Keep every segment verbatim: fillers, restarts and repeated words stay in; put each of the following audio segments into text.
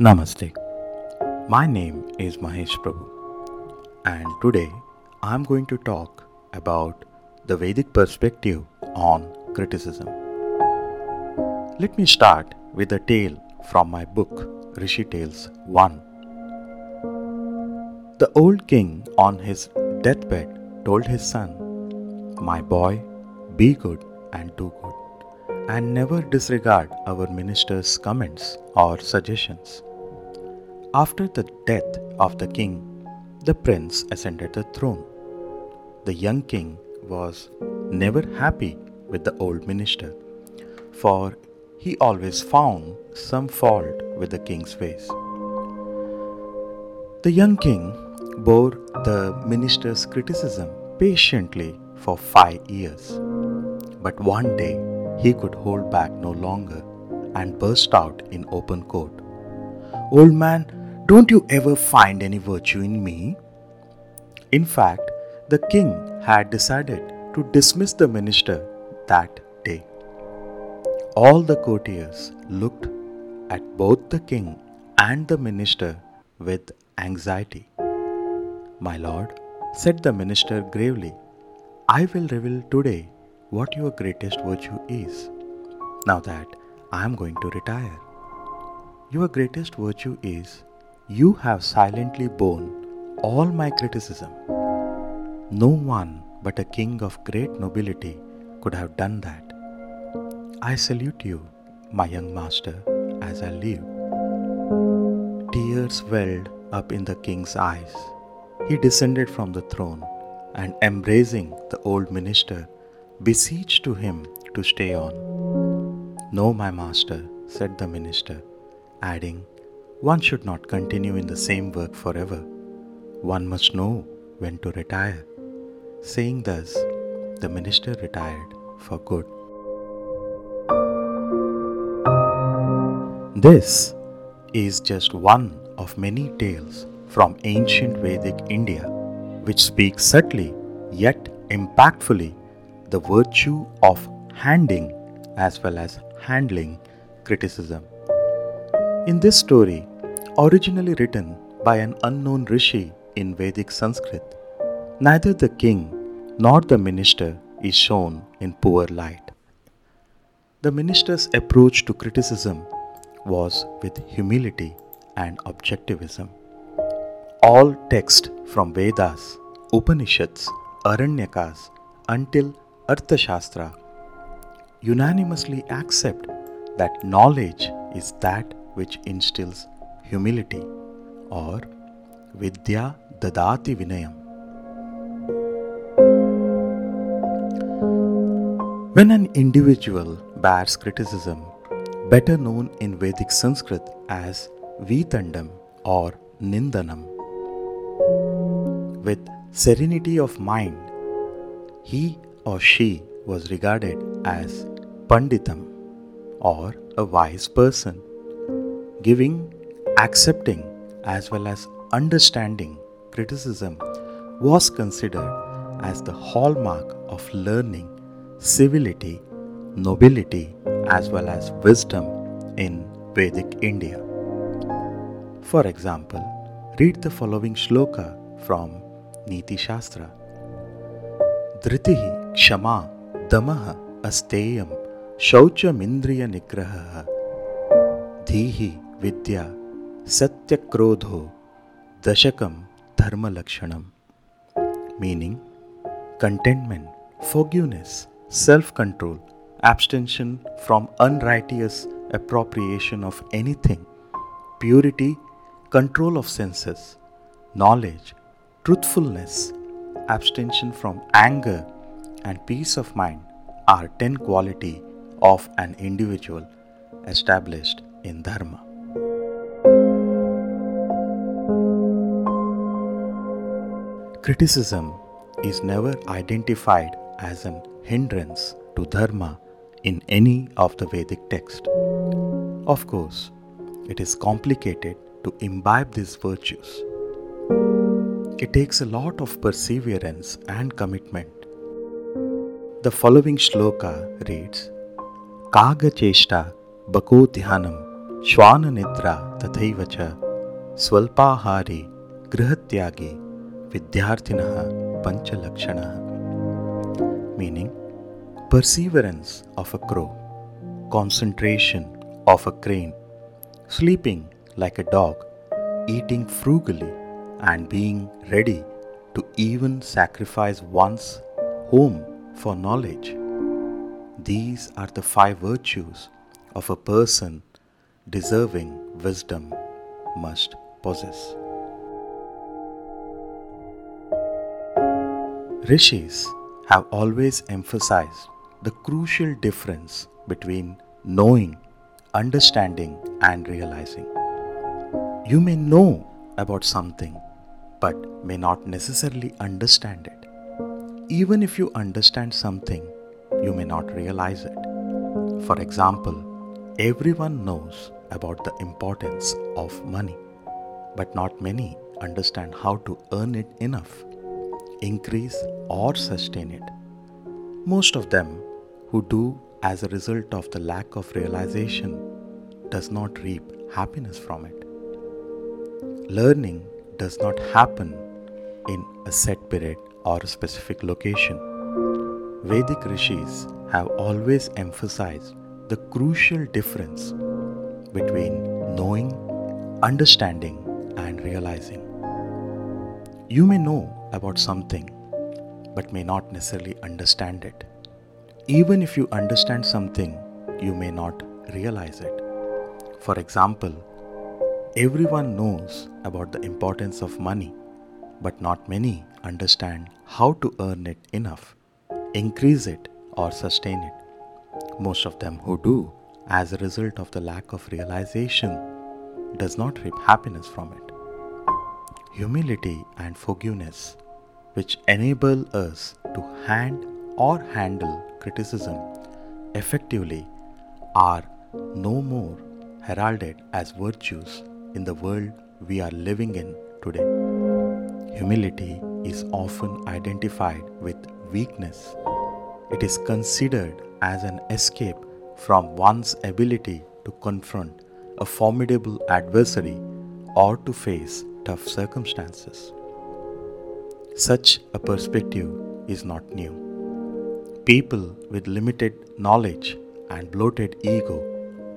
Namaste. My name is Mahesh Prabhu, and today I am going to talk about the Vedic perspective on criticism. Let me start with a tale from my book Rishi Tales one. The old king on his deathbed told his son, "My boy, be good and do good, and never disregard our minister's comments or suggestions." After the death of the king, the prince ascended the throne. The young king was never happy with the old minister, for he always found some fault with the king's ways. The young king bore the minister's criticism patiently for five years, but one day he could hold back no longer and burst out in open court. "Old man, don't you ever find any virtue in me?" In fact, the king had decided to dismiss the minister that day. All the courtiers looked at both the king and the minister with anxiety. "My lord," said the minister gravely, "I will reveal today what your greatest virtue is, now that I am going to retire. Your greatest virtue is, you have silently borne all my criticism. No one but a king of great nobility could have done that. I salute you, my young master, as I leave." Tears welled up in the king's eyes. He descended from the throne and, embracing the old minister, beseeched to him to stay on. "No, my master," said the minister, adding, "One should not continue in the same work forever. One must know when to retire." Saying thus, the minister retired for good. This is just one of many tales from ancient Vedic India, which speaks subtly yet impactfully the virtue of handing as well as handling criticism. In this story, originally written by an unknown rishi in Vedic Sanskrit, neither the king nor the minister is shown in poor light. The minister's approach to criticism was with humility and objectivism. All texts from Vedas, Upanishads, Aranyakas until Arthashastra unanimously accept that knowledge is that which instills humility, or Vidya Dadati Vinayam. When an individual bears criticism, better known in Vedic Sanskrit as Vitandam or Nindanam, with serenity of mind, he or she was regarded as Panditam, or a wise person, giving, accepting, as well as understanding criticism was considered as the hallmark of learning, civility, nobility, as well as wisdom in Vedic India. For example, read the following shloka from Niti Shastra: "Dhrithi Kshama Damaha Asteyam Shaucha Mindriya Nigraha Dhehi Vidya, Satya Krodho Dashakam Dharma Lakshanam," meaning contentment, forgiveness, self-control, abstention from unrighteous appropriation of anything, purity, control of senses, knowledge, truthfulness, abstention from anger, and peace of mind are ten qualities of an individual established in dharma. Criticism is never identified as an hindrance to dharma in any of the Vedic texts. Of course, it is complicated to imbibe these virtues. It takes a lot of perseverance and commitment. The following shloka reads: "Kaga cheshta bako dhyanam swanetra tathayvacha, swalpa hari grihatyagi Vidyarthinaha panchalakshanaha. Meaning, perseverance of a crow, concentration of a crane, sleeping like a dog, eating frugally, and being ready to even sacrifice one's home for knowledge. These are the five virtues of a person deserving wisdom must possess. Rishis have always emphasized the crucial difference between knowing, understanding, and realizing. You may know about something, but may not necessarily understand it. Even if you understand something, you may not realize it. For example, everyone knows about the importance of money, but not many understand how to earn it enough, increase or sustain it. Most of them who do as a result of the lack of realization does not reap happiness from it. Learning does not happen in a set period or a specific location. Vedic Rishis have always emphasized the crucial difference between knowing, understanding, and realizing. You may know about something, but may not necessarily understand it. Even if you understand something, you may not realize it. For example, everyone knows about the importance of money, but not many understand how to earn it enough, increase it or sustain it. Most of them who do, as a result of the lack of realization, does not reap happiness from it. Humility and forgiveness, which enable us to hand or handle criticism effectively, are no more heralded as virtues in the world we are living in today. Humility is often identified with weakness. It is considered as an escape from one's ability to confront a formidable adversary or to face tough circumstances. Such a perspective is not new. People with limited knowledge and bloated ego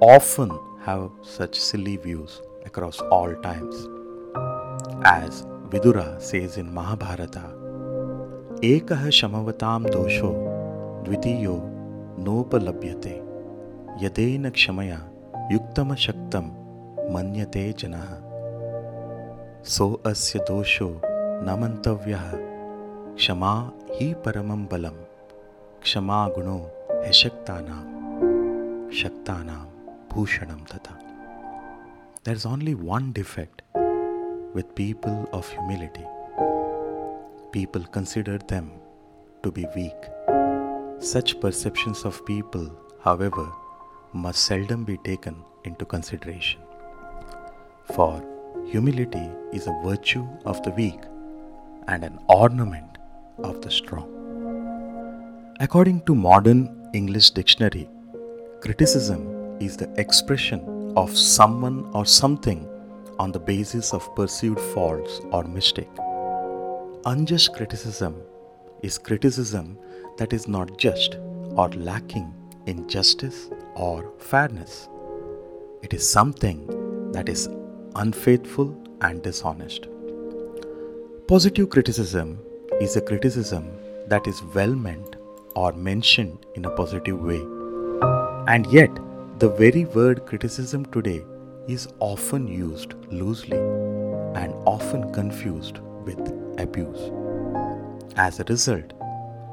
often have such silly views across all times. As Vidura says in Mahabharata, "Ekah shamavatam dosho dvitiyo nopalabhyate yadena kshamaya yuktama shaktam manyate janaha so asya dosho Namantavyaha kshama hi paramam balam kshama guno hi shaktanam shaktanam bhushanam tatha." There is only one defect with people of humility. People consider them to be weak. Such perceptions of people, however, must seldom be taken into consideration. For humility is a virtue of the weak and an ornament of the strong. According to modern English dictionary, criticism is the expression of someone or something on the basis of perceived faults or mistake. Unjust criticism is criticism that is not just or lacking in justice or fairness. It is something that is unfaithful and dishonest. Positive criticism is a criticism that is well meant or mentioned in a positive way. And yet, the very word criticism today is often used loosely and often confused with abuse. As a result,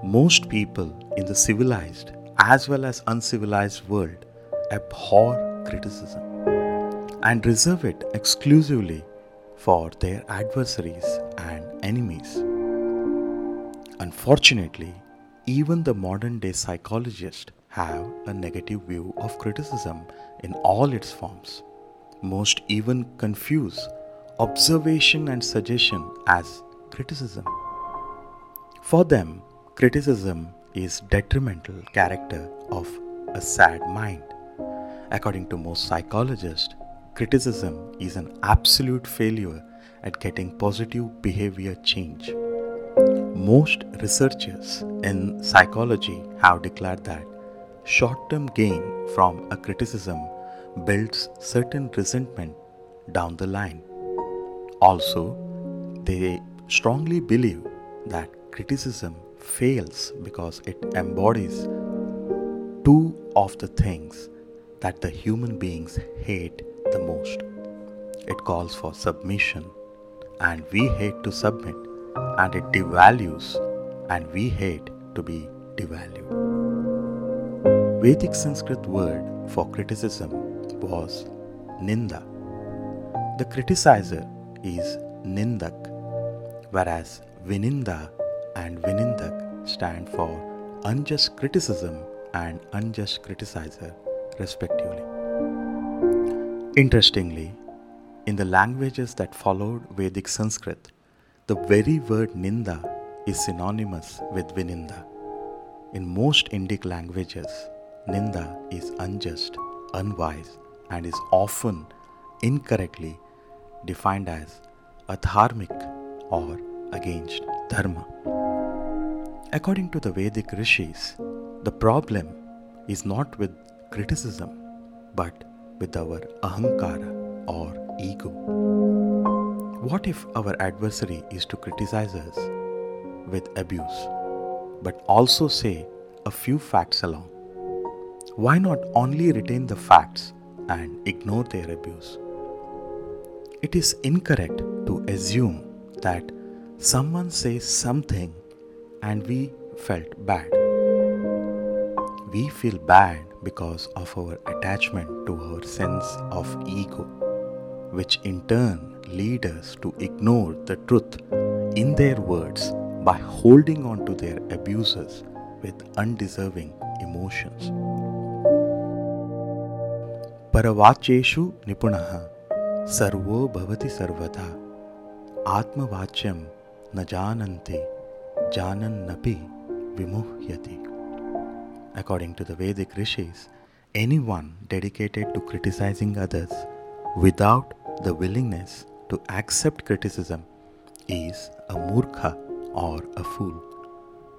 most people in the civilized as well as uncivilized world abhor criticism and reserve it exclusively for their adversaries and enemies. Unfortunately, even the modern-day psychologists have a negative view of criticism in all its forms. Most even confuse observation and suggestion as criticism. For them, criticism is detrimental character of a sad mind, According to most psychologists, criticism is an absolute failure at getting positive behavior change. Most researchers in psychology have declared that short-term gain from a criticism builds certain resentment down the line. Also, they strongly believe that criticism fails because it embodies two of the things that the human beings hate the most. It calls for submission, and we hate to submit, and it devalues, and we hate to be devalued. Vedic Sanskrit word for criticism was ninda. The criticizer is nindak, whereas vininda and vinindak stand for unjust criticism and unjust criticizer, respectively. Interestingly, in the languages that followed Vedic Sanskrit, the very word ninda is synonymous with vininda. In most Indic languages, ninda is unjust, unwise, and is often incorrectly defined as adharmic or against dharma. According to the Vedic rishis, the problem is not with criticism but with our ahankara or ego. What if our adversary is to criticize us with abuse but also say a few facts along? Why not only retain the facts and ignore their abuse? It is incorrect to assume that someone says something and we felt bad. We feel bad because of our attachment to our sense of ego, which in turn lead us to ignore the truth in their words by holding on to their abusers with undeserving emotions. Paravacheshu nipunaha sarvo bhavati sarvada atmavachyam na jananti janannapi vimuhyati. According to the Vedic rishis, anyone dedicated to criticizing others without the willingness to accept criticism is a murkha or a fool.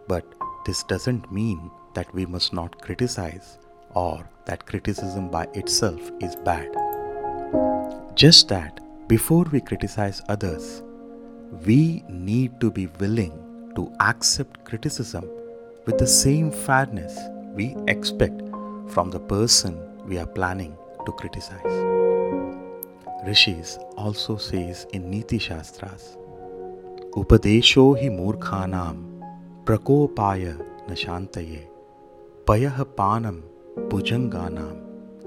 But this doesn't mean that we must not criticize or that criticism by itself is bad. Just that before we criticize others, we need to be willing to accept criticism with the same fairness we expect from the person we are planning to criticize. Rishis also says in Niti Shastras, Upadesho hi murkhanam prakopaya nashantaye payah panam pujanganam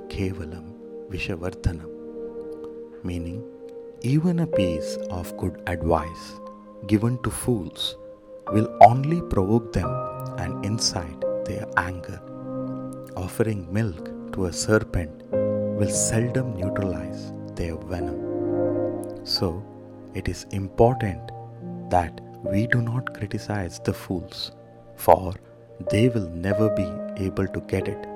kevalam vishavardhanam. Meaning, even a piece of good advice given to fools will only provoke them and incite their anger. Offering milk to a serpent will seldom neutralize their venom. So, it is important that we do not criticize the fools, for they will never be able to get it,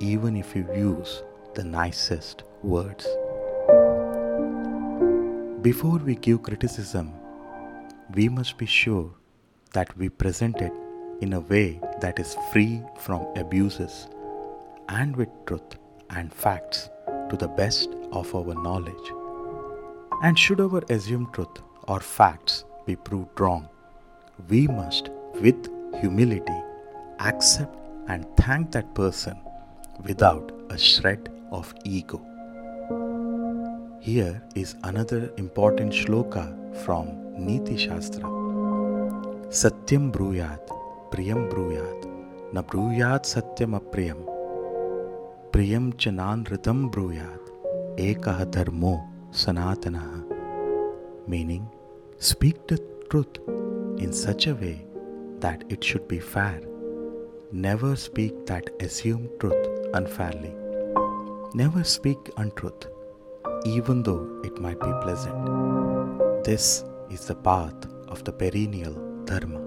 even if you use the nicest words. Before we give criticism, we must be sure that we present it in a way that is free from abuses and with truth and facts to the best of our knowledge. And should our assumed truth or facts be proved wrong, we must, with humility, accept and thank that person without a shred of ego. Here is another important shloka from Niti Shastra. Satyam bruyat, priyam bruyat, na bruyat satyam apriyam, Priyam-chanan-ritam-bruyad-ekaha-dharmo-sanatana. Meaning, speak the truth in such a way that it should be fair. Never speak that assumed truth unfairly. Never speak untruth, even though it might be pleasant. This is the path of the perennial dharma.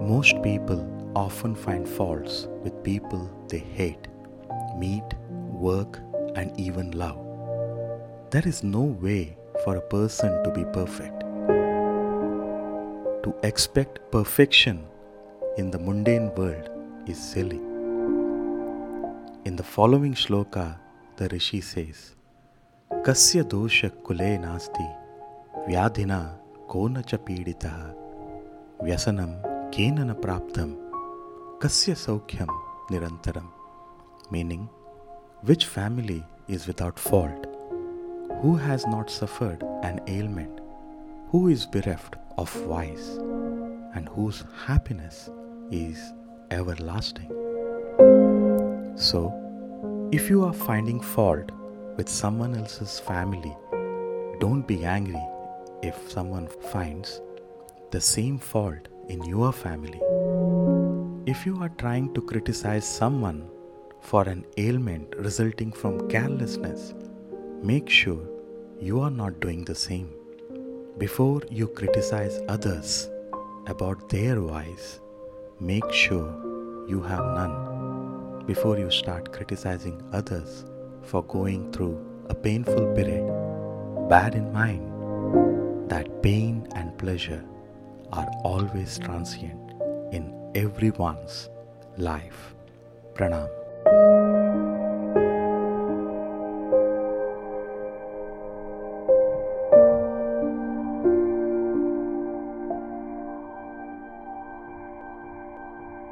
Most people often find faults with people they hate, meat, work, and even love. There is no way for a person to be perfect. To expect perfection in the mundane world is silly. In the following shloka, the Rishi says, Kasya dosha kule nasti, Vyadhina kona chapiditaha, Vyasanam kenana praptam, Kasya saukhyam nirantaram, meaning, which family is without fault? Who has not suffered an ailment? Who is bereft of vice? And whose happiness is everlasting? So, if you are finding fault with someone else's family, don't be angry if someone finds the same fault in your family. If you are trying to criticize someone for an ailment resulting from carelessness, make sure you are not doing the same. Before you criticize others about their vice, make sure you have none. Before you start criticizing others for going through a painful period, bear in mind that pain and pleasure are always transient in everyone's life. Pranam.